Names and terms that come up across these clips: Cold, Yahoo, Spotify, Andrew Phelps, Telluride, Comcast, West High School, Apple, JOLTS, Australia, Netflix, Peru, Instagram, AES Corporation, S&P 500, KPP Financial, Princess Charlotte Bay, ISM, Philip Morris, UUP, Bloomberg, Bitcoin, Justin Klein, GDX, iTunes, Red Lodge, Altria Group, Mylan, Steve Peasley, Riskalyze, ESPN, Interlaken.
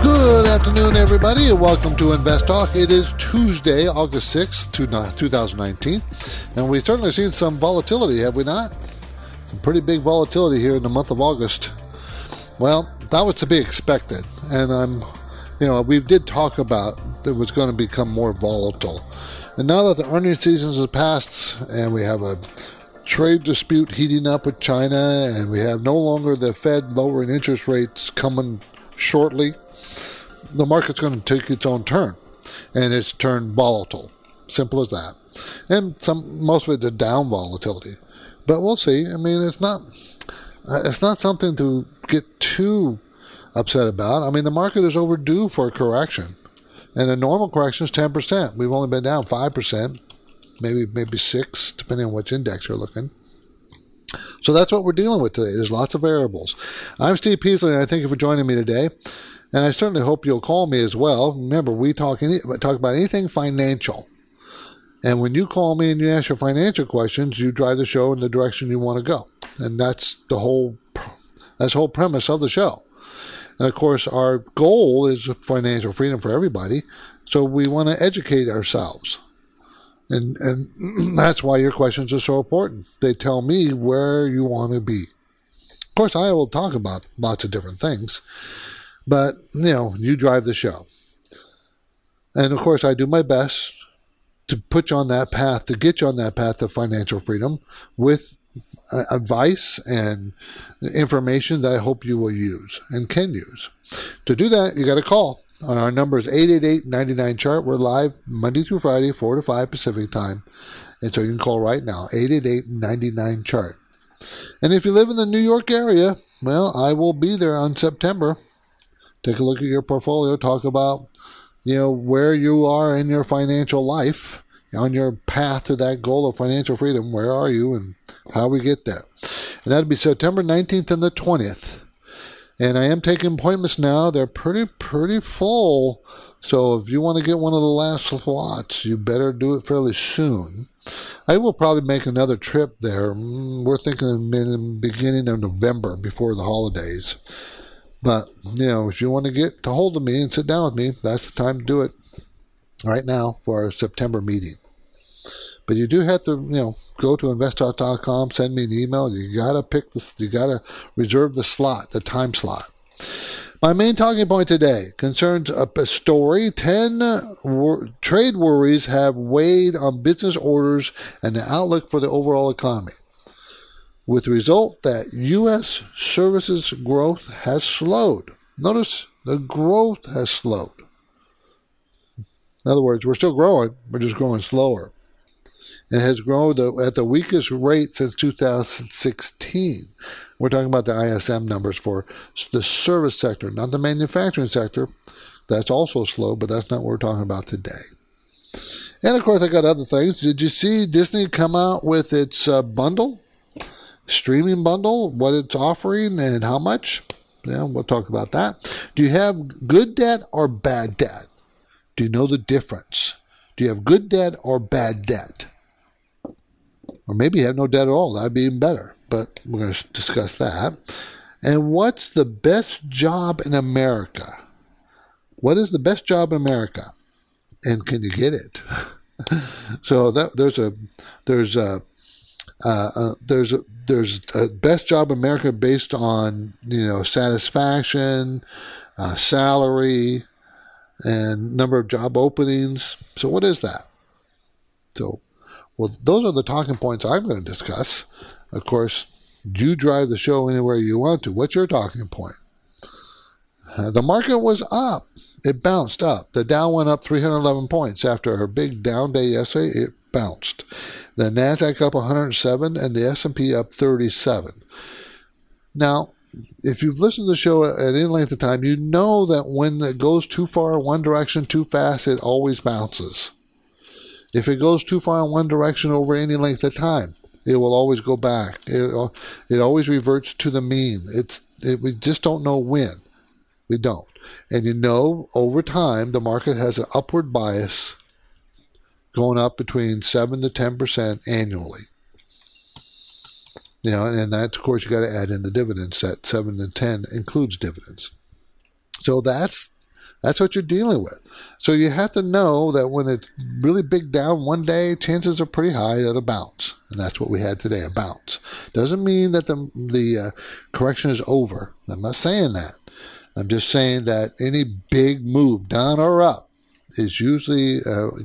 Good afternoon, everybody, and welcome to Invest Talk. It is Tuesday, August 6th, 2019, and we've certainly seen some volatility, have we not? Some pretty big volatility here in the month of August. Well, that was to be expected, and we did talk about that it was going to become more volatile. And now that the earnings season has passed, and we have a trade dispute heating up with China, and we have no longer the Fed lowering interest rates coming shortly, the market's going to take its own turn, and it's turned volatile. Simple as that. And most of it's a down volatility, but we'll see. I mean, it's not something to get too upset about. I mean, the market is overdue for a correction, and a normal correction is 10%. We've only been down 5%, maybe 6%, depending on which index you're looking. So that's what we're dealing with today. There's lots of variables. I'm Steve Peasley, and I thank you for joining me today. And I certainly hope you'll call me as well. Remember, we talk about anything financial. And when you call me and you ask your financial questions, you drive the show in the direction you want to go. And that's the whole premise of the show. And, of course, our goal is financial freedom for everybody. So we want to educate ourselves. And that's why your questions are so important. They tell me where you want to be. Of course, I will talk about lots of different things. But, you drive the show. And, of course, I do my best to put you on that path, to get you on that path of financial freedom with advice and information that I hope you will use and can use. To do that, you got to call. Our number is 888-99-CHART. We're live Monday through Friday, 4 to 5 Pacific time. And so you can call right now, 888-99-CHART. And if you live in the New York area, well, I will be there on September. Take a look at your portfolio. Talk about, where you are in your financial life, on your path to that goal of financial freedom. Where are you and how we get there? And that'll be September 19th and the 20th. And I am taking appointments now. They're pretty full. So if you want to get one of the last slots, you better do it fairly soon. I will probably make another trip there. We're thinking in the beginning of November before the holidays. But, if you want to get a hold of me and sit down with me, that's the time to do it right now for our September meeting. But you do have to, go to investtalk.com, send me an email. You got to you got to reserve the time slot. My main talking point today concerns a story. 10 trade worries have weighed on business orders and the outlook for the overall economy, with the result that U.S. services growth has slowed. Notice the growth has slowed. In other words, we're still growing, we're just growing slower. It has grown at the weakest rate since 2016. We're talking about the ISM numbers for the service sector, not the manufacturing sector. That's also slow, but that's not what we're talking about today. And, of course, I got other things. Did you see Disney come out with its bundle? Streaming bundle, what it's offering and how much. Yeah, we'll talk about that. Do you have good debt or bad debt? Do you know the difference? Do you have good debt or bad debt? Or maybe you have no debt at all. That'd be even better. But we're going to discuss that. And what's the best job in America? What is the best job in America? And can you get it? So that there's a best job in America based on, satisfaction, salary, and number of job openings. So what is that? So, those are the talking points I'm going to discuss. Of course, you drive the show anywhere you want to. What's your talking point? The market was up. It bounced up. The Dow went up 311 points after her big down day yesterday. It bounced. The Nasdaq up 107 and the S&P up 37. Now, if you've listened to the show at any length of time, you know that when it goes too far in one direction too fast, it always bounces. If it goes too far in one direction over any length of time, it will always go back. It always reverts to the mean. We just don't know when. We don't. And you know, over time, the market has an upward bias going up between 7 to 10% annually. You know, and that, of course, you got to add in the dividends. That 7 to 10 includes dividends. So that's what you're dealing with. So you have to know that when it's really big down one day, chances are pretty high that it'll bounce. And that's what we had today, a bounce. Doesn't mean that the correction is over. I'm not saying that. I'm just saying that any big move, down or up, is usually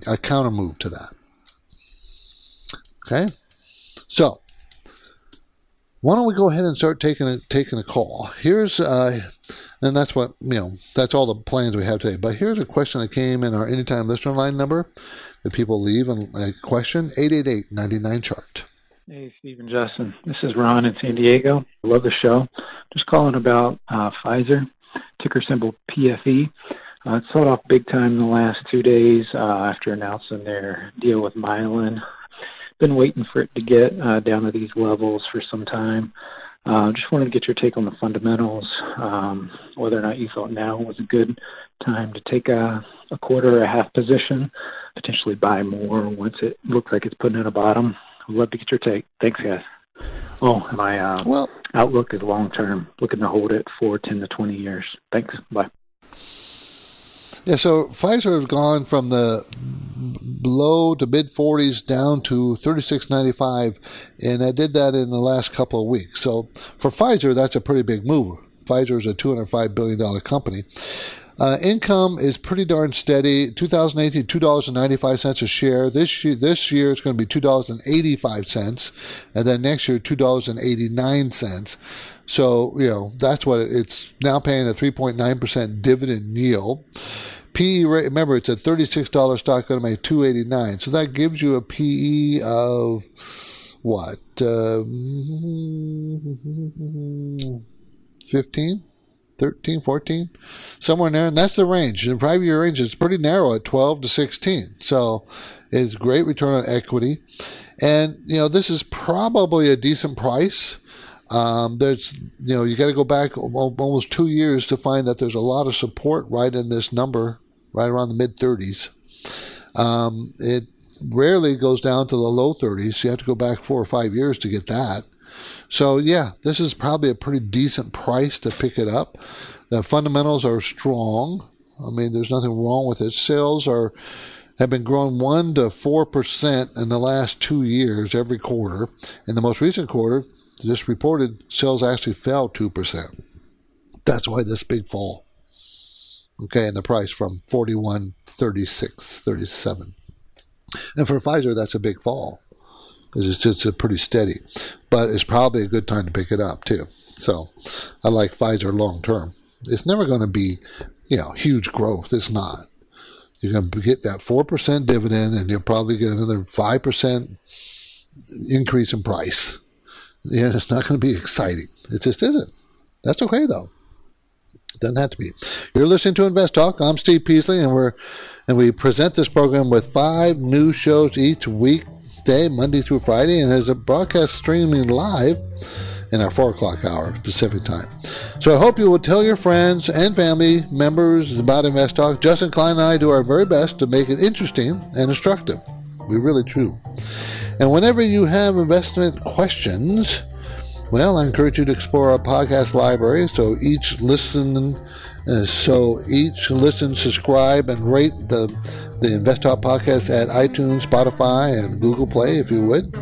a counter move to that. Okay? So, why don't we go ahead and start taking a call? Here's, and that's what, you know, that's all the plans we have today. But here's a question that came in our Anytime Listener Line number that people leave a question, 888-99-CHART. Hey, Steve and Justin. This is Ron in San Diego. I love the show. Just calling about Pfizer. Ticker symbol PFE. It sold off big time the last 2 days after announcing their deal with Mylan. Been waiting for it to get down to these levels for some time. Just wanted to get your take on the fundamentals, whether or not you thought now was a good time to take a quarter or a half position, potentially buy more once it looks like it's putting in a bottom. I'd love to get your take. Thanks, guys. Oh, my outlook is long-term, looking to hold it for 10 to 20 years. Thanks. Bye. Yeah, so Pfizer has gone from the low to mid-40s down to $36.95, and I did that in the last couple of weeks. So for Pfizer, that's a pretty big move. Pfizer is a $205 billion company. Income is pretty darn steady. 2018, $2.95 a share. This year it's going to be $2.85, and then next year $2.89. So, you know, that's what it's now paying, a 3.9% dividend yield. PE rate, remember, it's a $36 stock going to make $2.89. So that gives you a PE of what? 15? 13, 14, somewhere in there, and that's the range. The 5-year range is pretty narrow at 12 to 16, so it's great return on equity. And, you know, this is probably a decent price. There's, you know, you got to go back almost 2 years to find that there's a lot of support right in this number, right around the mid-30s. It rarely goes down to the low 30s. You have to go back 4 or 5 years to get that. So, yeah, this is probably a pretty decent price to pick it up. The fundamentals are strong. I mean, there's nothing wrong with it. Sales have been growing 1 to 4% in the last 2 years every quarter. In the most recent quarter, just reported, sales actually fell 2%. That's why this big fall. Okay, and the price from 41, 36, 37. And for Pfizer, that's a big fall. It's a pretty steady, but it's probably a good time to pick it up too. So I like Pfizer long term. It's never going to be, you know, huge growth. It's not. You're going to get that 4% dividend, and you'll probably get another 5% increase in price. Yeah, it's not going to be exciting. It just isn't. That's okay though. It doesn't have to be. You're listening to Invest Talk. I'm Steve Peasley, and we present this program with 5 new shows each week. Day, Monday through Friday, and has a broadcast streaming live in our 4 o'clock hour Pacific time. So I hope you will tell your friends and family members about Invest Talk. Justin Klein and I do our very best to make it interesting and instructive. We really do. And whenever you have investment questions, well, I encourage you to explore our podcast library. So each listen, subscribe, and rate the Invest Talk podcast at iTunes, Spotify, and Google Play, if you would.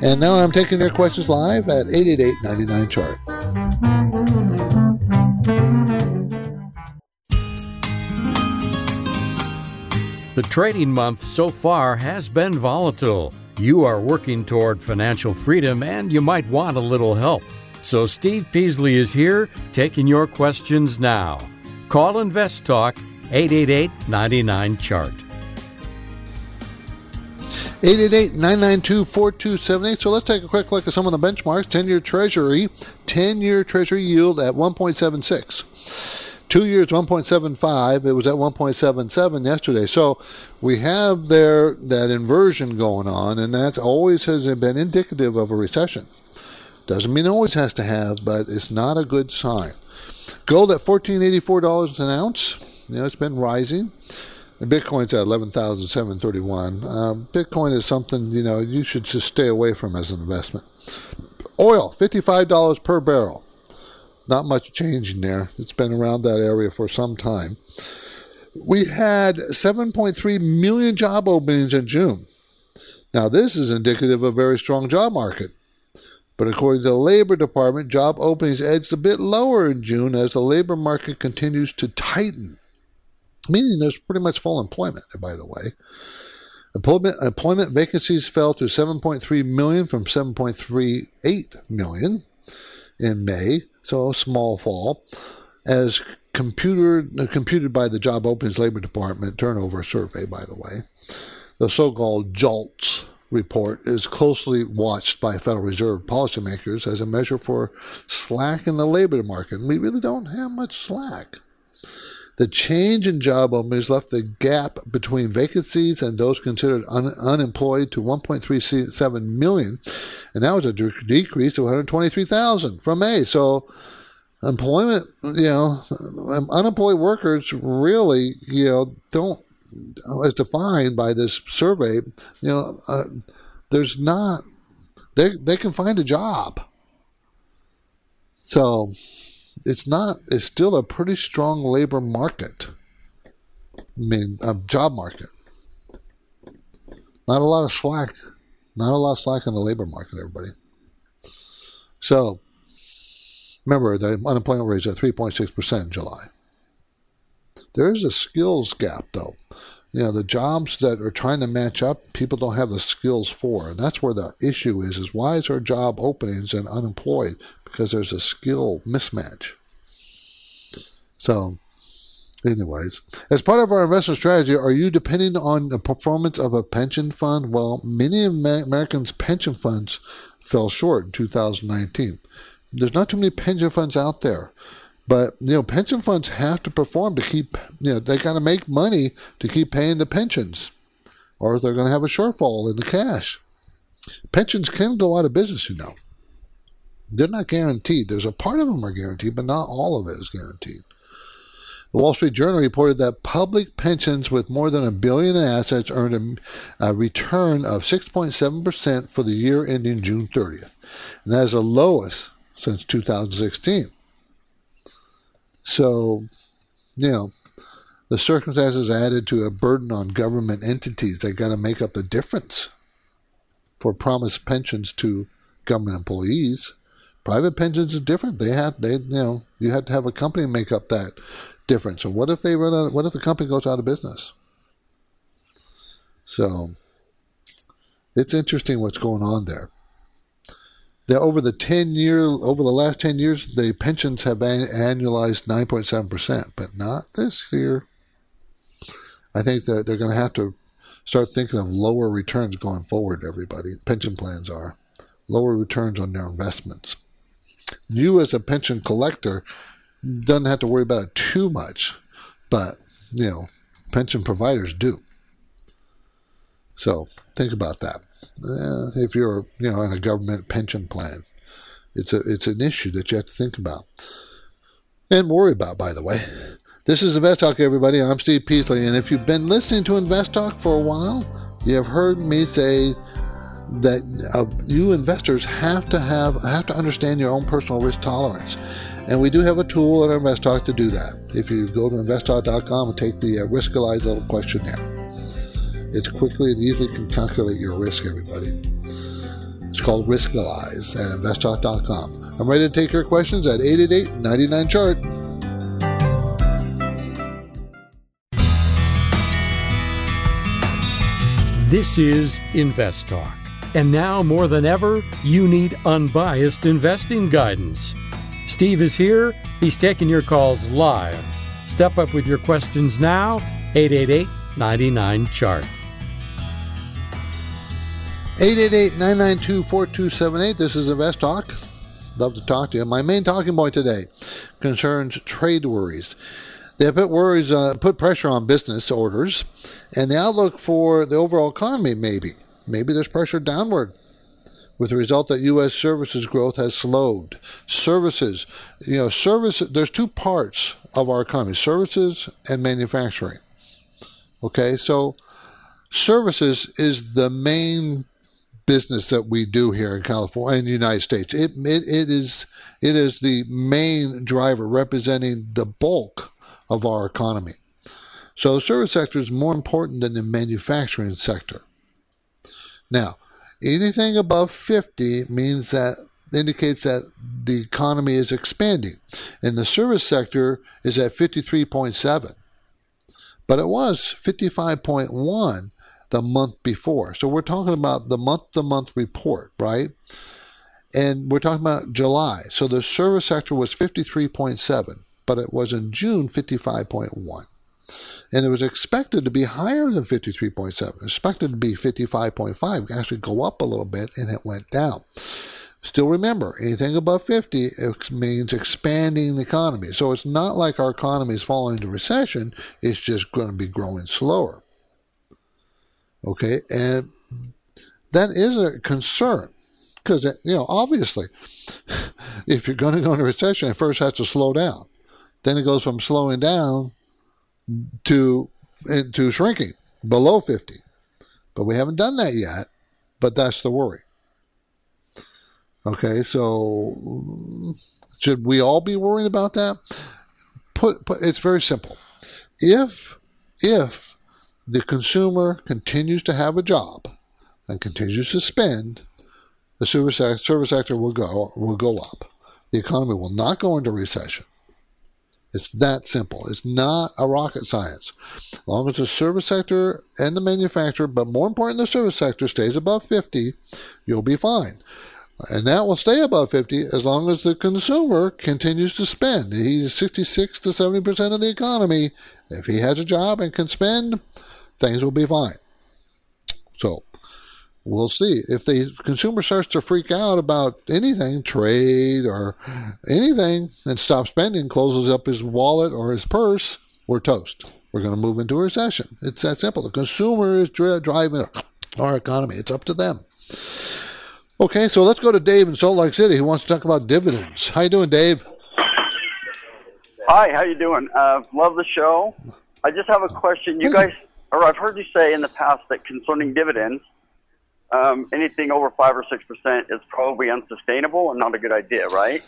And now I'm taking your questions live at 888-99-CHART. The trading month so far has been volatile. You are working toward financial freedom, and you might want a little help. So Steve Peasley is here taking your questions now. Call Invest Talk 888-99-CHART. 888-992-4278. So let's take a quick look at some of the benchmarks. 10-year Treasury 10-year Treasury yield at 1.76. 2 years, 1.75. It was at 1.77 yesterday. So we have there that inversion going on, and that always has been indicative of a recession. Doesn't mean it always has to have, but it's not a good sign. Gold at $1,484 an ounce. You know, it's been rising. And Bitcoin's at 11,731. Bitcoin is something, you know, you should just stay away from as an investment. Oil, $55 per barrel. Not much change in there. It's been around that area for some time. We had 7.3 million job openings in June. Now, this is indicative of a very strong job market. But according to the Labor Department, job openings edged a bit lower in June as the labor market continues to tighten. Meaning there's pretty much full employment, by the way. Employment vacancies fell to 7.3 million from 7.38 million in May, so a small fall, as computed by the Job Openings Labor Department Turnover Survey, by the way. The so-called JOLTS report is closely watched by Federal Reserve policymakers as a measure for slack in the labor market. And we really don't have much slack. The change in job openings left the gap between vacancies and those considered unemployed to 1.37 million, and that was a decrease of 123,000 from May. So, employment, you know, unemployed workers really, you know, don't, as defined by this survey, you know, there's not, they can find a job. So, it's still a pretty strong labor market. I mean, a job market. Not a lot of slack. Not a lot of slack in the labor market, everybody. So, remember, the unemployment rate is at 3.6% in July. There is a skills gap, though. You know, the jobs that are trying to match up, people don't have the skills for. And that's where the issue is why is there job openings and unemployed? Because there's a skill mismatch. So, anyways, as part of our investment strategy, are you depending on the performance of a pension fund? Well, many Americans' pension funds fell short in 2019. There's not too many pension funds out there. But, you know, pension funds have to perform to keep, you know, they got to make money to keep paying the pensions, or they're going to have a shortfall in the cash. Pensions can go out of business, you know. They're not guaranteed. There's a part of them are guaranteed, but not all of it is guaranteed. The Wall Street Journal reported that public pensions with more than $1 billion in assets earned a return of 6.7% for the year ending June 30th. And that is the lowest since 2016. So, you know, the circumstances added to a burden on government entities that got to make up the difference for promised pensions to government employees. Private pensions is different. You have to have a company make up that difference. So what if they run out? What if the company goes out of business? So, it's interesting what's going on there. Over the last 10 years, the pensions have annualized 9.7%, but not this year. I think that they're going to have to start thinking of lower returns going forward, everybody. Pension plans are. Lower returns on their investments. You, as a pension collector, doesn't have to worry about it too much, but, you know, pension providers do. So, think about that. If you're, you know, in a government pension plan, it's an issue that you have to think about and worry about. By the way, this is Invest Talk, everybody. I'm Steve Peasley, and if you've been listening to Invest Talk for a while, you have heard me say that you investors have to understand your own personal risk tolerance, and we do have a tool in our Invest Talk to do that. If you go to investtalk.com and take the Riskalyze little questionnaire. It's quickly and easily can calculate your risk, everybody. It's called Riskalyze at investtalk.com. I'm ready to take your questions at 888-99-CHART. This is Invest Talk. And now more than ever, you need unbiased investing guidance. Steve is here. He's taking your calls live. Step up with your questions now, 888-99-CHART. 888-992-4278. This is Invest Talk. Love to talk to you. My main talking point today concerns trade worries. They put pressure on business orders and the outlook for the overall economy, maybe. Maybe there's pressure downward, with the result that U.S. services growth has slowed. Services, there's two parts of our economy, services and manufacturing. Okay, so services is the main business that we do here in California, in the United States. It is the main driver representing the bulk of our economy. So the service sector is more important than the manufacturing sector. Now, anything above 50 means that indicates that the economy is expanding, and the service sector is at 53.7, but it was 55.1 the month before. So we're talking about the month-to-month report, right? And we're talking about July. So the service sector was 53.7, but it was in June 55.1. And it was expected to be higher than 53.7, expected to be 55.5, actually go up a little bit, and it went down. Still remember, anything above 50 means expanding the economy. So it's not like our economy is falling into recession, it's just going to be growing slower. Okay, and that is a concern because, obviously, if you're going to go into recession, it first has to slow down. Then it goes from slowing down to shrinking below 50. But we haven't done that yet, but that's the worry. Okay, so should we all be worried about that? It's very simple. If the consumer continues to have a job and continues to spend, the service sector will go up. The economy will not go into recession. It's that simple. It's not a rocket science. As long as the service sector and the manufacturer, but more important, the service sector stays above 50, you'll be fine. And that will stay above 50 as long as the consumer continues to spend. He's 66 to 70% of the economy. If he has a job and can spend, things will be fine. So we'll see. If the consumer starts to freak out about anything, trade or anything, and stops spending, closes up his wallet or his purse, we're toast. We're going to move into a recession. It's that simple. The consumer is driving our economy. It's up to them. Okay, so let's go to Dave in Salt Lake City who wants to talk about dividends. How you doing, Dave? Hi, how you doing? Love the show. I just have a question. You guys, or I've heard you say in the past that concerning dividends, anything over 5 or 6% is probably unsustainable and not a good idea, right?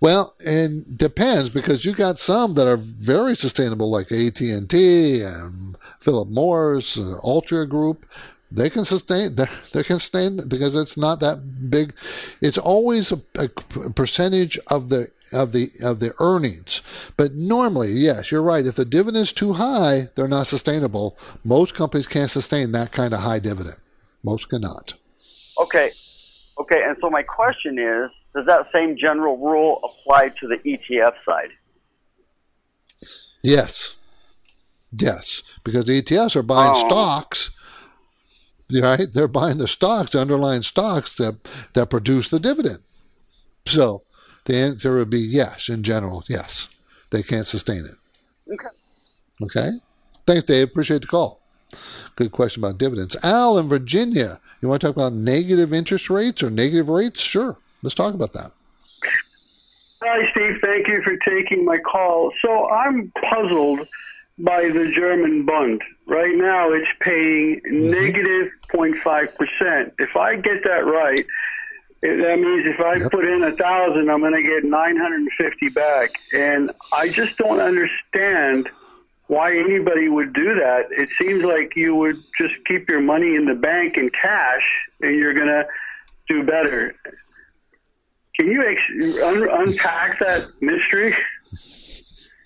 Well, it depends, because you got some that are very sustainable, like AT&T and Philip Morris, Altria Group. They can sustain. They can sustain because it's not that big. It's always a percentage of the earnings. But normally, yes, you're right. If the dividend is too high, they're not sustainable. Most companies can't sustain that kind of high dividend. Most cannot. Okay. And so my question is: does that same general rule apply to the ETF side? Yes, because the ETFs are buying stocks. Right? They're buying the stocks, underlying stocks that produce the dividend. So the answer would be yes, in general, yes. They can't sustain it. Okay? Thanks, Dave. Appreciate the call. Good question about dividends. Al in Virginia, you want to talk about negative interest rates or negative rates? Sure. Let's talk about that. Hi, Steve. Thank you for taking my call. So I'm puzzled by the German Bund. Right now it's paying negative 0.5%. If I get that right, that means if I put in 1,000, I'm going to get 950 back. And I just don't understand why anybody would do that. It seems like you would just keep your money in the bank in cash and you're going to do better. Can you unpack that mystery?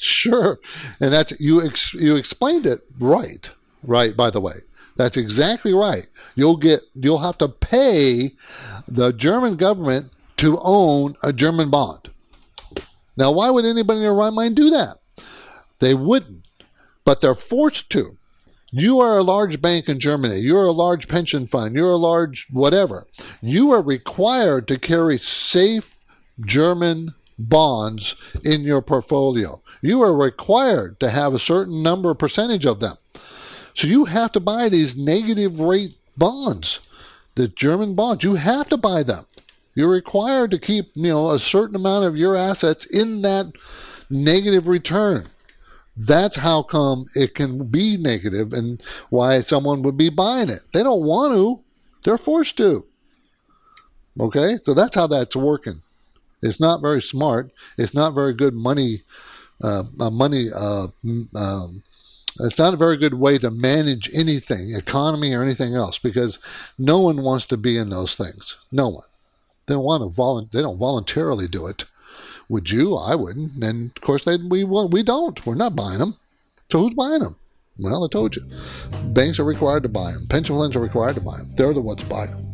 Sure. And that's you explained it right, by the way. That's exactly right. You'll have to pay the German government to own a German bond. Now, why would anybody in their right mind do that? They wouldn't, but they're forced to. You are a large bank in Germany. You're a large pension fund. You're a large whatever. You are required to carry safe German bonds in your portfolio. You are required to have a certain number, percentage of them. So you have to buy these negative rate bonds, the German bonds. You have to buy them. You're required to keep, a certain amount of your assets in that negative return. That's how come it can be negative and why someone would be buying it. They don't want to. They're forced to. Okay? So that's how that's working. It's not very smart. It's not very good money. It's not a very good way to manage anything, economy or anything else, because no one wants to be in those things. No one. They don't voluntarily do it. Would you? I wouldn't. And, of course, we don't. We're not buying them. So who's buying them? Well, I told you. Banks are required to buy them. Pension funds are required to buy them. They're the ones buying them.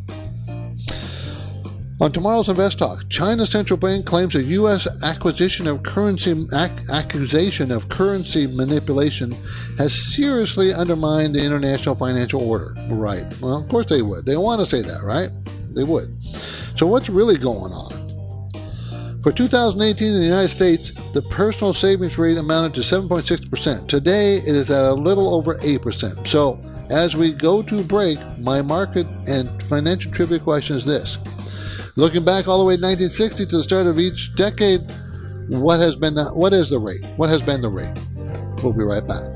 On tomorrow's Invest Talk, China's central bank claims a U.S. accusation of currency manipulation has seriously undermined the international financial order. Right. Well, of course they would. They want to say that, right? They would. So what's really going on? For 2018 in the United States, the personal savings rate amounted to 7.6%. Today, it is at a little over 8%. So, as we go to break, my market and financial trivia question is this. Looking back all the way to 1960 to the start of each decade, what has been the rate? We'll be right back.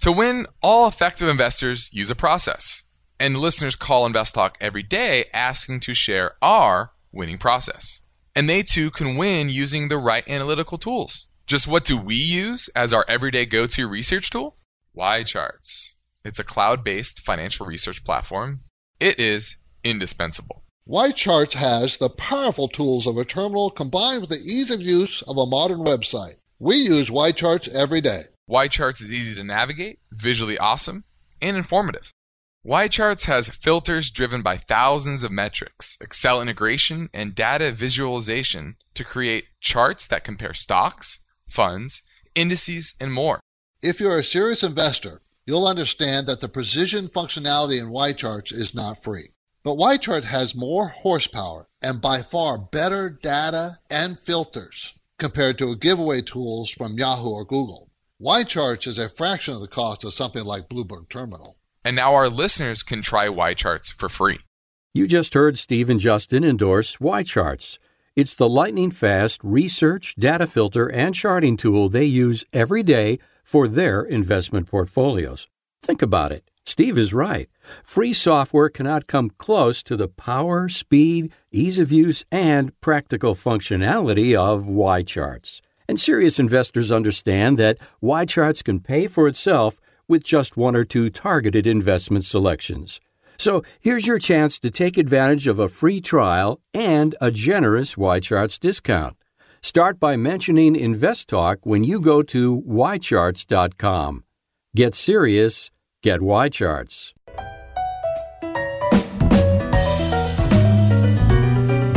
To win, all effective investors use a process. And listeners call Invest Talk every day asking to share our winning process. And they too can win using the right analytical tools. Just what do we use as our everyday go-to research tool? YCharts. It's a cloud-based financial research platform. It is indispensable. YCharts has the powerful tools of a terminal combined with the ease of use of a modern website. We use YCharts every day. YCharts is easy to navigate, visually awesome, and informative. YCharts has filters driven by thousands of metrics, Excel integration, and data visualization to create charts that compare stocks, funds, indices, and more. If you're a serious investor, you'll understand that the precision functionality in YCharts is not free. But YCharts has more horsepower and by far better data and filters compared to giveaway tools from Yahoo or Google. YCharts is a fraction of the cost of something like Bloomberg Terminal. And now our listeners can try YCharts for free. You just heard Steve and Justin endorse YCharts. It's the lightning-fast research, data filter, and charting tool they use every day for their investment portfolios. Think about it. Steve is right. Free software cannot come close to the power, speed, ease of use, and practical functionality of YCharts. And serious investors understand that YCharts can pay for itself with just one or two targeted investment selections. So here's your chance to take advantage of a free trial and a generous YCharts discount. Start by mentioning Invest Talk when you go to YCharts.com. Get serious, get YCharts.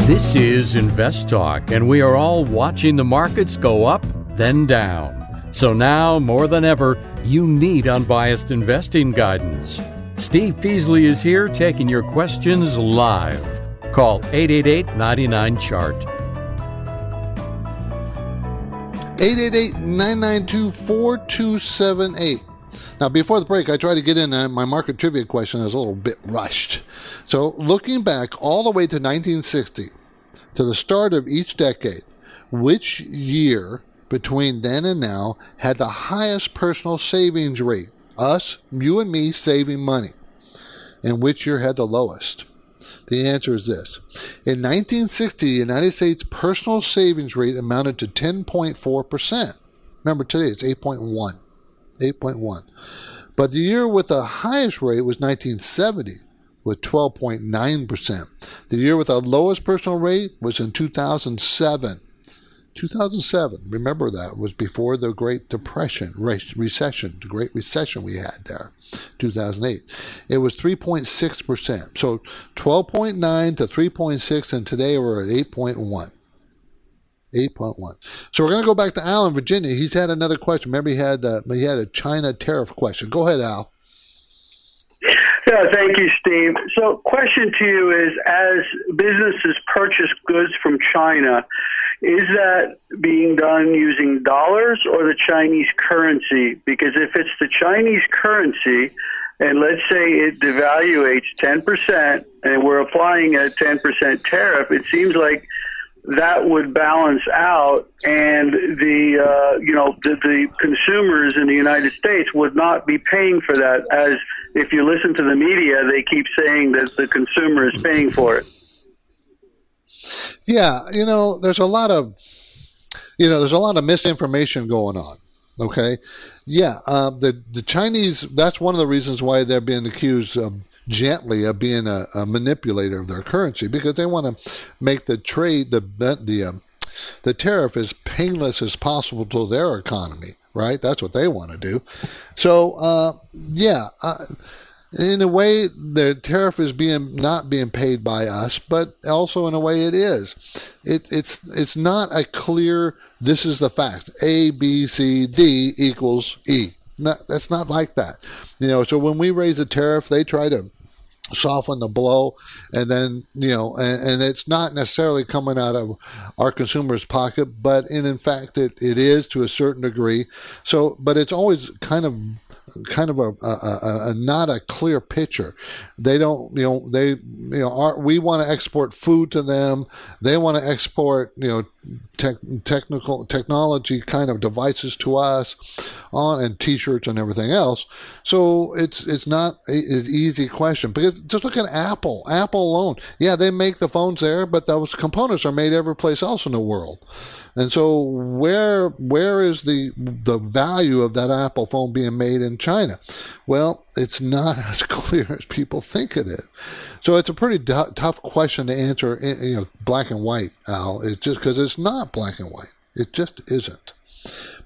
This is Invest Talk, and we are all watching the markets go up, then down. So now, more than ever, you need unbiased investing guidance. Steve Peasley is here taking your questions live. Call 888-99-CHART. 888-992-4278. Now, before the break, I tried to get in my market trivia question. I was a little bit rushed. So, looking back all the way to 1960, to the start of each decade, which year between then and now had the highest personal savings rate? Us, you and me, saving money. And which year had the lowest? The answer is this. In 1960, the United States personal savings rate amounted to 10.4%. Remember, today it's 8.1. 8.1. But the year with the highest rate was 1970, with 12.9%. The year with the lowest personal rate was in 2007. 2007, remember that, was before the Great Depression, recession, the Great Recession we had there, 2008. It was 3.6%. So 12.9 to 3.6, and today we're at 8.1. 8.1. So we're going to go back to Al in Virginia. He's had another question. Remember, he had a China tariff question. Go ahead, Al. Yeah, thank you, Steve. So question to you is, as businesses purchase goods from China, is that being done using dollars or the Chinese currency? Because if it's the Chinese currency, and let's say it devaluates 10%, and we're applying a 10% tariff, it seems like that would balance out, and the consumers in the United States would not be paying for that. As if you listen to the media, they keep saying that the consumer is paying for it. Yeah, there's a lot of, misinformation going on. Okay, yeah, the Chinese. That's one of the reasons why they're being accused gently of being a manipulator of their currency, because they want to make the trade, the tariff as painless as possible to their economy, right? That's what they want to do. So, in a way, the tariff is not being paid by us, but also in a way it is. It's not a clear, this is the fact, A, B, C, D equals E. No, that's not like that. So when we raise a tariff, they try to soften the blow, and then, and it's not necessarily coming out of our consumer's pocket, but in fact, it is to a certain degree. So, but it's always kind of a not a clear picture. They don't, we want to export food to them. They want to export, technology kind of devices to us, and T-shirts and everything else. So it's not an easy question, because just look at Apple. Apple alone, yeah, they make the phones there, but those components are made every place else in the world. And so where is the value of that Apple phone being made in China? Well, it's not as clear as people think it is. So it's a pretty tough question to answer, black and white, Al. It's just because it's not black and white. It just isn't.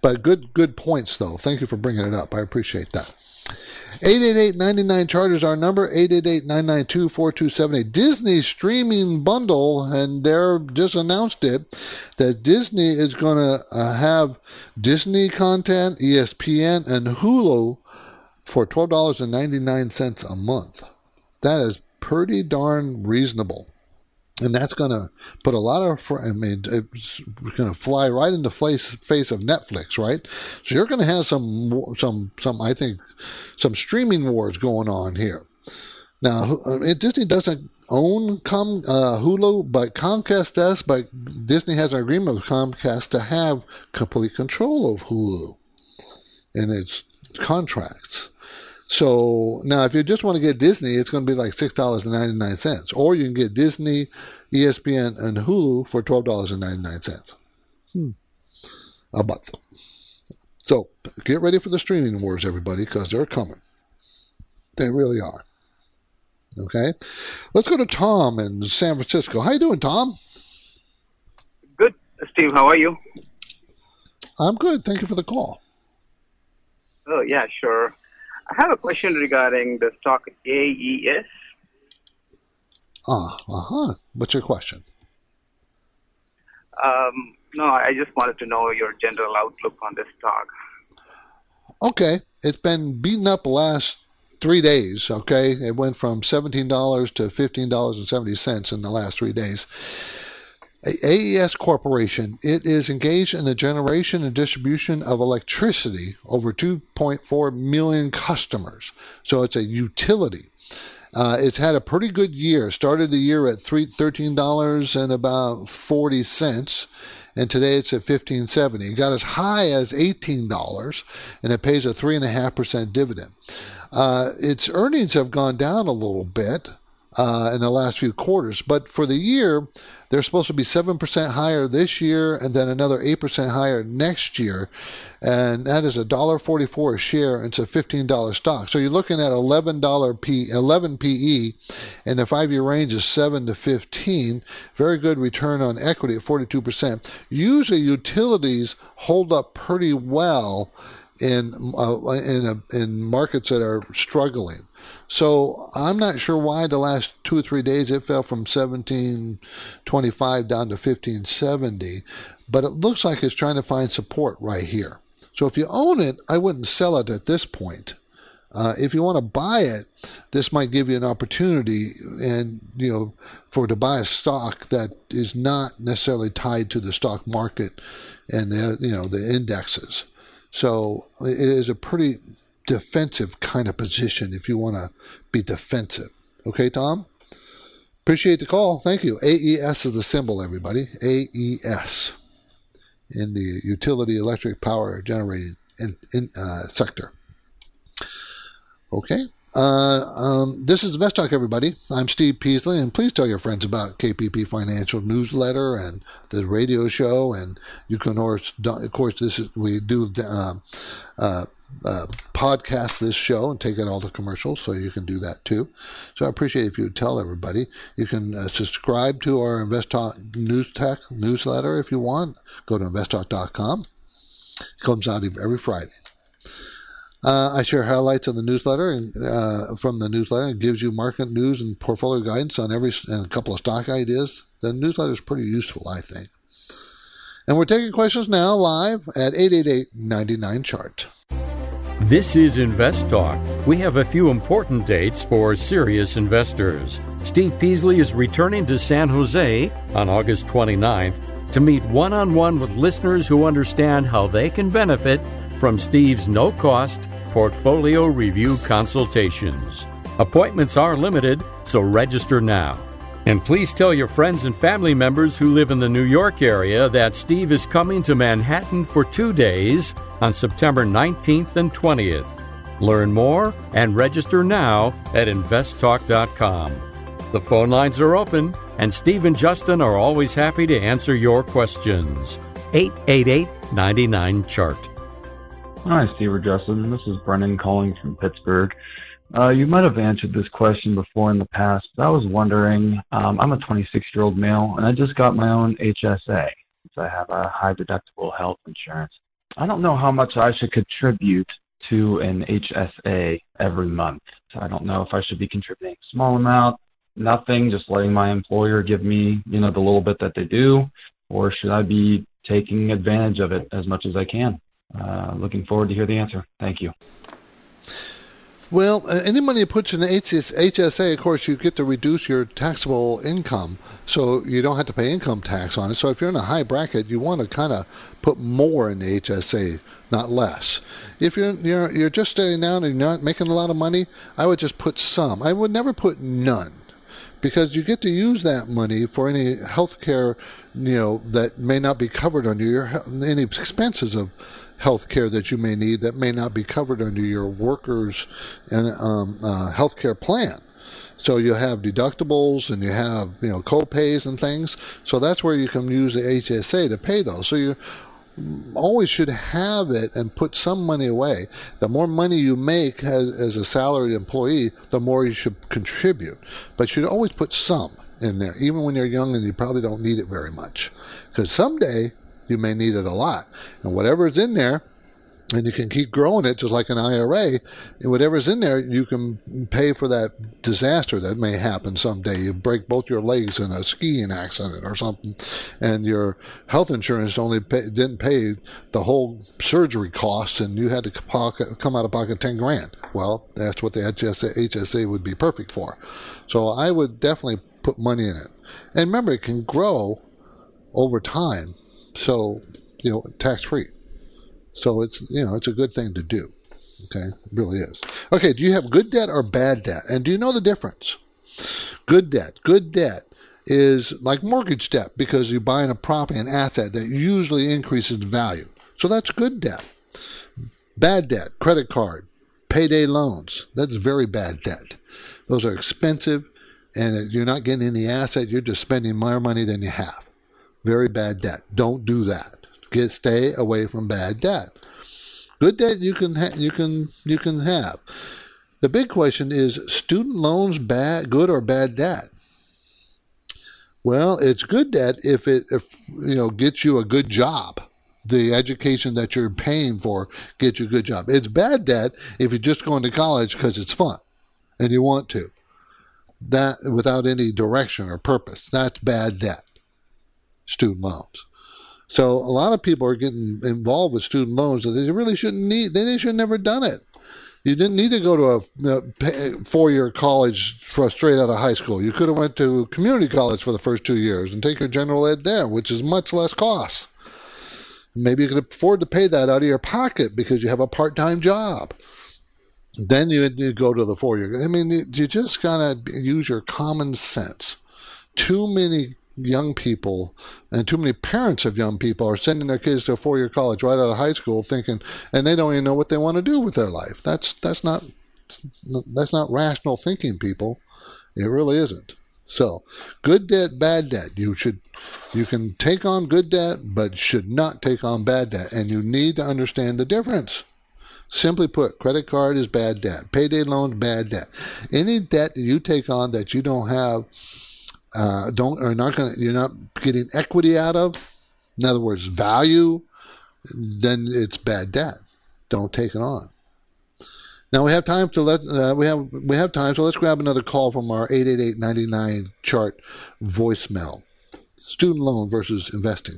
But good points, though. Thank you for bringing it up. I appreciate that. 888-99-CHART is our number, 888-992-4278. Disney streaming bundle, and they're just announced it, that Disney is going to have Disney content, ESPN, and Hulu for $12.99 a month. That is pretty darn reasonable. And that's going to put a lot of, it's going to fly right in the face of Netflix, right? So you're going to have some streaming wars going on here. Now, Disney doesn't own Hulu, but Comcast does, but Disney has an agreement with Comcast to have complete control of Hulu and its contracts. So now, if you just want to get Disney, it's going to be like $6.99, or you can get Disney, ESPN, and Hulu for $12.99 a month. So get ready for the streaming wars, everybody, because they're coming. They really are. Okay, let's go to Tom in San Francisco. How you doing, Tom? Good, Steve. How are you? I'm good. Thank you for the call. Oh yeah, sure. I have a question regarding the stock AES. What's your question? No, I just wanted to know your general outlook on this stock. Okay. It's been beaten up the last 3 days, okay? It went from $17 to $15.70 in the last 3 days. AES Corporation, it is engaged in the generation and distribution of electricity over 2.4 million customers. So it's a utility. It's had a pretty good year. Started the year at $13.40, and today it's at $15.70. It got as high as $18, and it pays a 3.5% dividend. Its earnings have gone down a little bit in the last few quarters, but for the year, they're supposed to be 7% higher this year, and then another 8% higher next year, and that is $1.44 a share. It's a $15 stock, so you're looking at $11 PE, and the 5-year range is 7 to 15. Very good return on equity at 42%. Usually, utilities hold up pretty well in markets that are struggling. So I'm not sure why the last 2 or 3 days it fell from 1725 down to 1570, but it looks like it's trying to find support right here. So if you own it, I wouldn't sell it at this point. If you want to buy it, this might give you an opportunity, and you know, to buy a stock that is not necessarily tied to the stock market and the, you know, the indexes. So it is a pretty defensive kind of position if you want to be defensive. Okay, Tom? Appreciate the call. Thank you. AES is the symbol, everybody. AES in the utility electric power generating sector. Okay. This is Invest Talk, everybody. I'm Steve Peasley, and please tell your friends about KPP Financial Newsletter and the radio show. And you can, of course, we do podcast this show and take out all the commercials, so you can do that too. So I appreciate if you would tell everybody. You can subscribe to our Invest Talk newsletter if you want. Go to investtalk.com. It comes out every Friday. I share highlights of the newsletter from the newsletter. It gives you market news and portfolio guidance on and a couple of stock ideas. The newsletter is pretty useful, I think. And we're taking questions now live at 888-99-CHART. This is Invest Talk. We have a few important dates for serious investors. Steve Peasley is returning to San Jose on August 29th to meet one-on-one with listeners who understand how they can benefit from Steve's no-cost portfolio review consultations. Appointments are limited, so register now. And please tell your friends and family members who live in the New York area that Steve is coming to Manhattan for 2 days on September 19th and 20th. Learn more and register now at investtalk.com. The phone lines are open, and Steve and Justin are always happy to answer your questions. 888-99-CHART. Hi, Steve or Justin. This is Brennan calling from Pittsburgh. You might have answered this question before in the past, but I was wondering, I'm a 26-year-old male, and I just got my own HSA, so I have a high-deductible health insurance. I don't know how much I should contribute to an HSA every month. So I don't know if I should be contributing a small amount, nothing, just letting my employer give me, you know, the little bit that they do, or should I be taking advantage of it as much as I can? Looking forward to hear the answer. Thank you. Well, any money you put in the HSA, of course, you get to reduce your taxable income, so you don't have to pay income tax on it. So if you're in a high bracket, you want to kind of put more in the HSA, not less. If you're just standing down and you're not making a lot of money, I would just put some. I would never put none, because you get to use that money for any health care, you know, that may not be covered under any expenses of health care that you may need that may not be covered under your workers' and health care plan. So you have deductibles and you have, you know, co-pays and things. So that's where you can use the HSA to pay those. So you always should have it and put some money away. The more money you make as a salaried employee, the more you should contribute. But you should always put some in there, even when you're young and you probably don't need it very much. Because someday you may need it a lot. And whatever's in there, and you can keep growing it just like an IRA, and whatever's in there, you can pay for that disaster that may happen someday. You break both your legs in a skiing accident or something, and your health insurance didn't pay the whole surgery costs, and you had to come out of pocket $10,000. Well, that's what the HSA would be perfect for. So I would definitely put money in it. And remember, it can grow over time. So, you know, tax-free. So it's, you know, it's a good thing to do. Okay, it really is. Okay, do you have good debt or bad debt? And do you know the difference? Good debt is like mortgage debt, because you're buying a property, an asset that usually increases in value. So that's good debt. Bad debt, credit card, payday loans. That's very bad debt. Those are expensive, and you're not getting any asset. You're just spending more money than you have. Very bad debt. Don't do that. Stay away from bad debt. Good debt you can have. The big question is, student loans good or bad debt? Well, it's good debt if it gets you a good job. the education that you're paying for gets you a good job. It's bad debt if you're just going to college because it's fun and you want to. That without any direction or purpose, that's bad debt, student loans. So a lot of people are getting involved with student loans that they really shouldn't need. They should have never done it. You didn't need to go to a four-year college straight out of high school. You could have went to community college for the first 2 years and take your general ed there, which is much less cost. Maybe you can afford to pay that out of your pocket because you have a part-time job. Then you go to the four-year. I mean, you just gotta use your common sense. Too many young people and too many parents of young people are sending their kids to a four-year college right out of high school thinking, and they don't even know what they want to do with their life. That's not rational thinking, people. It really isn't. So good debt, bad debt. You can take on good debt, but should not take on bad debt. And you need to understand the difference. Simply put, credit card is bad debt. Payday loan, bad debt. Any debt that you take on that you don't have you're not getting equity out of, in other words, value, then it's bad debt. Don't take it on. Now we have time to we have time, so let's grab another call from our 888-99 chart voicemail. Student loan versus investing.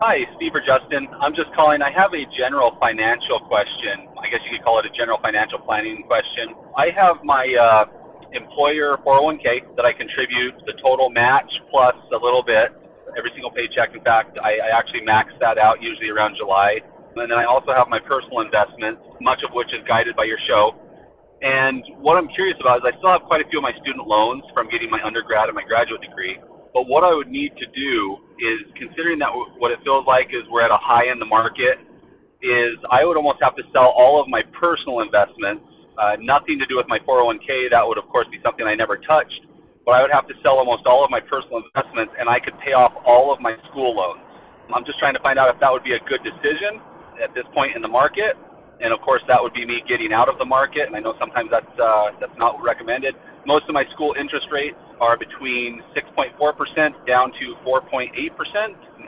Hi, Steve or Justin. I'm just calling. I have a general financial question. I guess you could call it a general financial planning question. I have my employer 401k that I contribute the total match plus a little bit every single paycheck. In fact, I actually max that out usually around July. And then I also have my personal investments, much of which is guided by your show. And what I'm curious about is I still have quite a few of my student loans from getting my undergrad and my graduate degree. But what I would need to do is, considering that what it feels like is we're at a high in the market, is I would almost have to sell all of my personal investments. Nothing to do with my 401k. That would, of course, be something I never touched. But I would have to sell almost all of my personal investments, and I could pay off all of my school loans. I'm just trying to find out if that would be a good decision at this point in the market. And, of course, that would be me getting out of the market. And I know sometimes that's not recommended. Most of my school interest rates are between 6.4% down to 4.8%.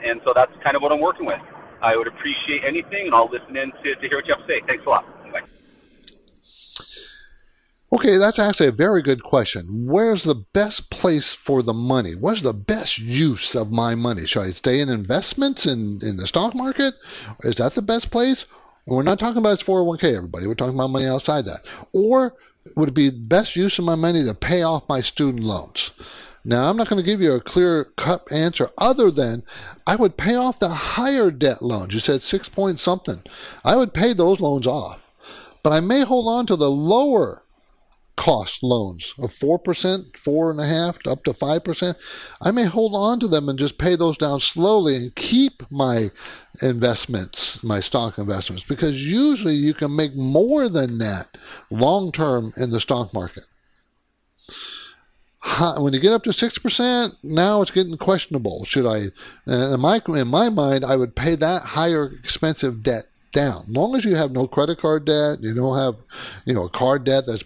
And so that's kind of what I'm working with. I would appreciate anything, and I'll listen in to hear what you have to say. Thanks a lot. Bye. Okay, that's actually a very good question. Where's the best place for the money? What's the best use of my money? Should I stay in investments in the stock market? Is that the best place? We're not talking about 401k, everybody. We're talking about money outside that. Or would it be the best use of my money to pay off my student loans? Now, I'm not going to give you a clear-cut answer other than I would pay off the higher debt loans. You said 6 point something. I would pay those loans off. But I may hold on to the lower cost loans of 4%, 4.5%, up to 5%. I may hold on to them and just pay those down slowly and keep my investments, my stock investments, because usually you can make more than that long-term in the stock market. When you get up to 6%, now it's getting questionable. Should I, in my mind, I would pay that higher expensive debt down. As long as you have no credit card debt, you don't have, a card debt that's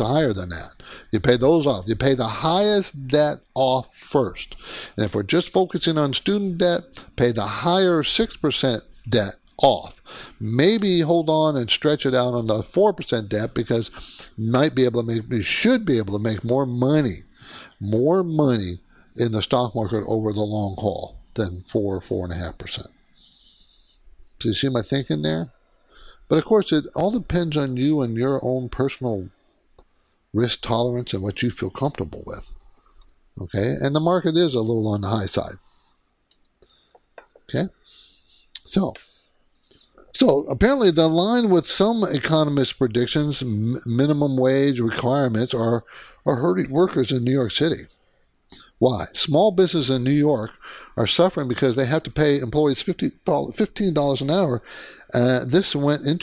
higher than that. You pay those off. You pay the highest debt off first. And if we're just focusing on student debt, pay the higher 6% debt off. Maybe hold on and stretch it out on the 4% debt because you should be able to make more money in the stock market over the long haul than 4.5%. Do you see my thinking there? But of course, it all depends on you and your own personal risk tolerance and what you feel comfortable with. Okay? And the market is a little on the high side. Okay? So apparently, the line with some economists' predictions, minimum wage requirements are hurting workers in New York City. Why? Small businesses in New York are suffering because they have to pay employees $15 an hour. This went in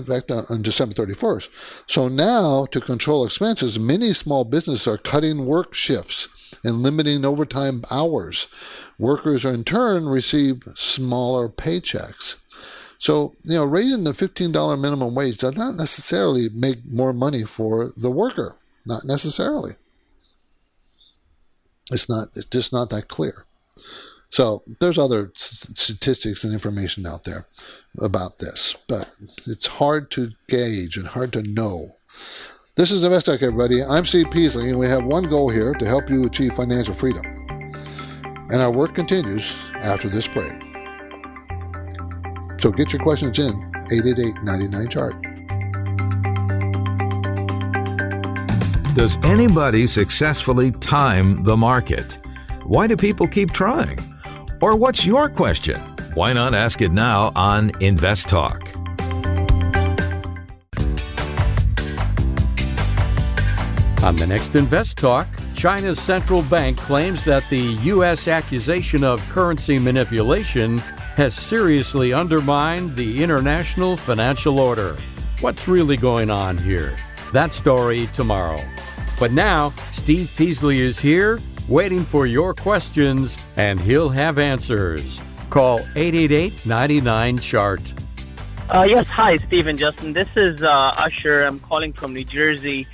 effect on December 31st. So now, to control expenses, many small businesses are cutting work shifts and limiting overtime hours. Workers, in turn, receive smaller paychecks. So, raising the $15 minimum wage does not necessarily make more money for the worker. Not necessarily. It's just not that clear. So there's other statistics and information out there about this, but it's hard to gauge and hard to know. This is Invest Talk, everybody. I'm Steve Peasley, and we have one goal here: to help you achieve financial freedom. And our work continues after this break. So get your questions in, 888-99-CHART. Does anybody successfully time the market? Why do people keep trying? Or what's your question? Why not ask it now on Invest Talk? On the next Invest Talk, China's central bank claims that the U.S. accusation of currency manipulation has seriously undermined the international financial order. What's really going on here? That story tomorrow. But now, Steve Peasley is here, waiting for your questions, and he'll have answers. Call 888-99-CHART. Yes, hi, Steve and Justin. This is Usher. I'm calling from New Jersey.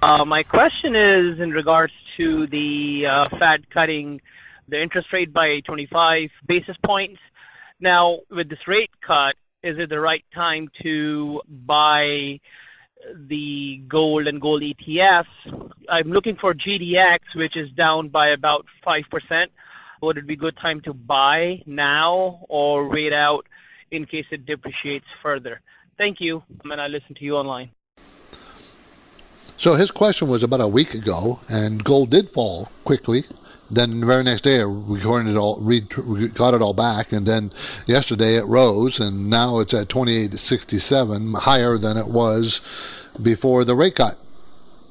My question is in regards to the Fed cutting the interest rate by 25 basis points. Now, with this rate cut, is it the right time to buy the gold and gold ETFs? I'm looking for GDX, which is down by about 5%. Would it be a good time to buy now or wait out in case it depreciates further? Thank you, and I listen to you online. So his question was about a week ago, and gold did fall quickly. Then the very next day, got it all back, and then yesterday it rose, and now it's at 28.67, higher than it was before the rate cut.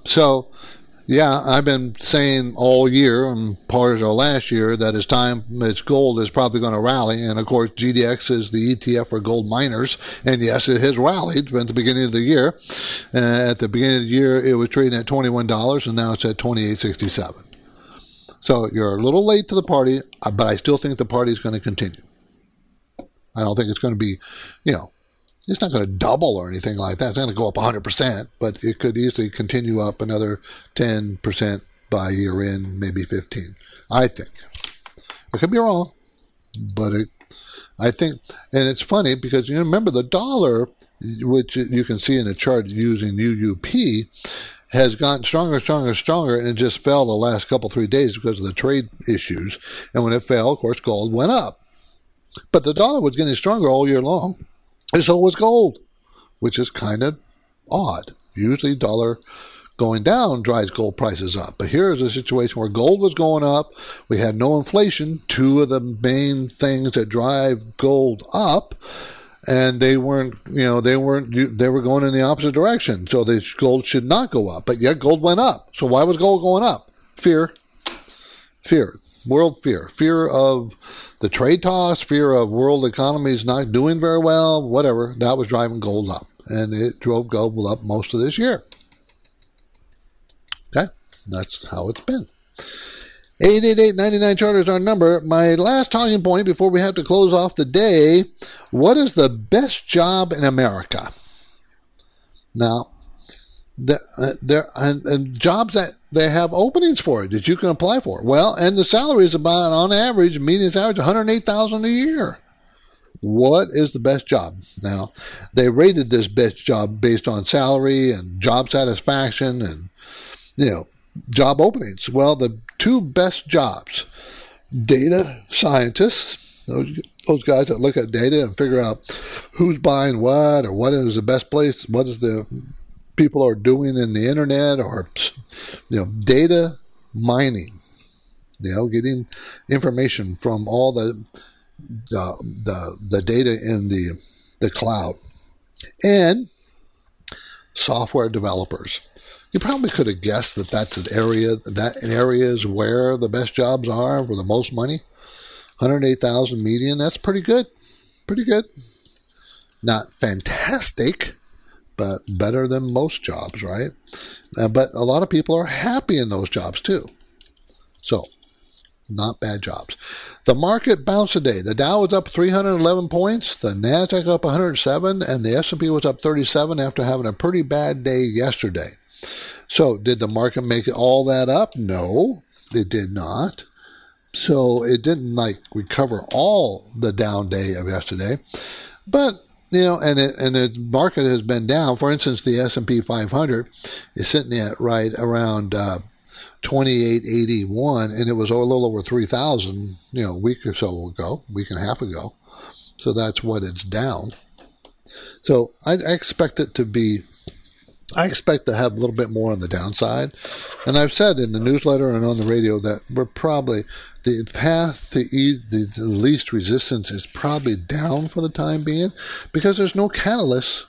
So, yeah, I've been saying all year and part of last year that it's gold is probably going to rally, and of course GDX is the ETF for gold miners, and yes, it has rallied at the beginning of the year. At the beginning of the year, it was trading at $21, and now it's at 28.67. So you're a little late to the party, but I still think the party is going to continue. I don't think it's going to be, it's not going to double or anything like that. It's not going to go up 100%, but it could easily continue up another 10% by year end, maybe 15, I think. I could be wrong, but I think, and it's funny because you remember the dollar, which you can see in the chart using UUP, has gotten stronger, and it just fell the last three days because of the trade issues. And when it fell, of course, gold went up. But the dollar was getting stronger all year long, and so was gold, which is kind of odd. Usually dollar going down drives gold prices up. But here's a situation where gold was going up. We had no inflation, two of the main things that drive gold up. And they were going in the opposite direction. So the gold should not go up. But yet gold went up. So why was gold going up? Fear. World fear. Fear of the trade toss, fear of world economies not doing very well, whatever. That was driving gold up. And it drove gold up most of this year. Okay? That's how it's been. 888-99-CHART is our number. My last talking point before we have to close off the day: what is the best job in America? Now, there are jobs that they have openings for that you can apply for. Well, and the salary is about, on average, median average, $108,000 a year. What is the best job? Now, they rated this best job based on salary and job satisfaction and, job openings. Well, the two best jobs: data scientists, those guys that look at data and figure out who's buying what or what is the best place, what is the people are doing in the internet, or data mining, getting information from all the data in the cloud, and software developers. You probably could have guessed that that's an area is where the best jobs are for the most money. $108,000 median, that's pretty good. Pretty good. Not fantastic, but better than most jobs, right? But a lot of people are happy in those jobs too. So, not bad jobs. The market bounced today. The Dow was up 311 points, the Nasdaq up 107, and the S&P was up 37 after having a pretty bad day yesterday. So, did the market make all that up? No, it did not. So it didn't like recover all the down day of yesterday, but you know, and the market has been down. For instance, the S&P 500 is sitting at right around 2881, and it was a little over 3,000, you know, a week or so ago, week and a half ago. So that's what it's down. So I expect it to be, I expect to have a little bit more on the downside. And I've said in the newsletter and on the radio that we're probably, the path to the least resistance is probably down for the time being, because there's no catalyst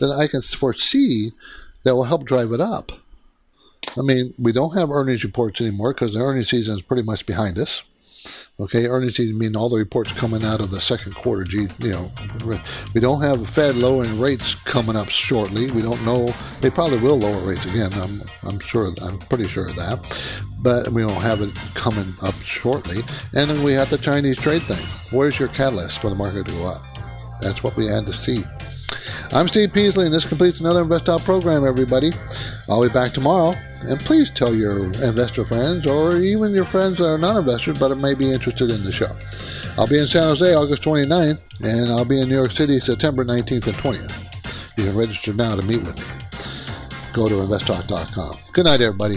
that I can foresee that will help drive it up. I mean, we don't have earnings reports anymore because the earnings season is pretty much behind us. Okay, earnings season mean all the reports coming out of the second quarter. You know, we don't have the Fed lowering rates coming up shortly. We don't know. They probably will lower rates again. I'm sure. I'm pretty sure of that. But we don't have it coming up shortly. And then we have the Chinese trade thing. Where's your catalyst for the market to go up? That's what we had to see. I'm Steve Peasley, and this completes another Invest Talk program, everybody. I'll be back tomorrow. And please tell your investor friends, or even your friends that are non-investors but may be interested in the show. I'll be in San Jose August 29th, and I'll be in New York City September 19th and 20th. You can register now to meet with me. Go to investtalk.com. Good night, everybody.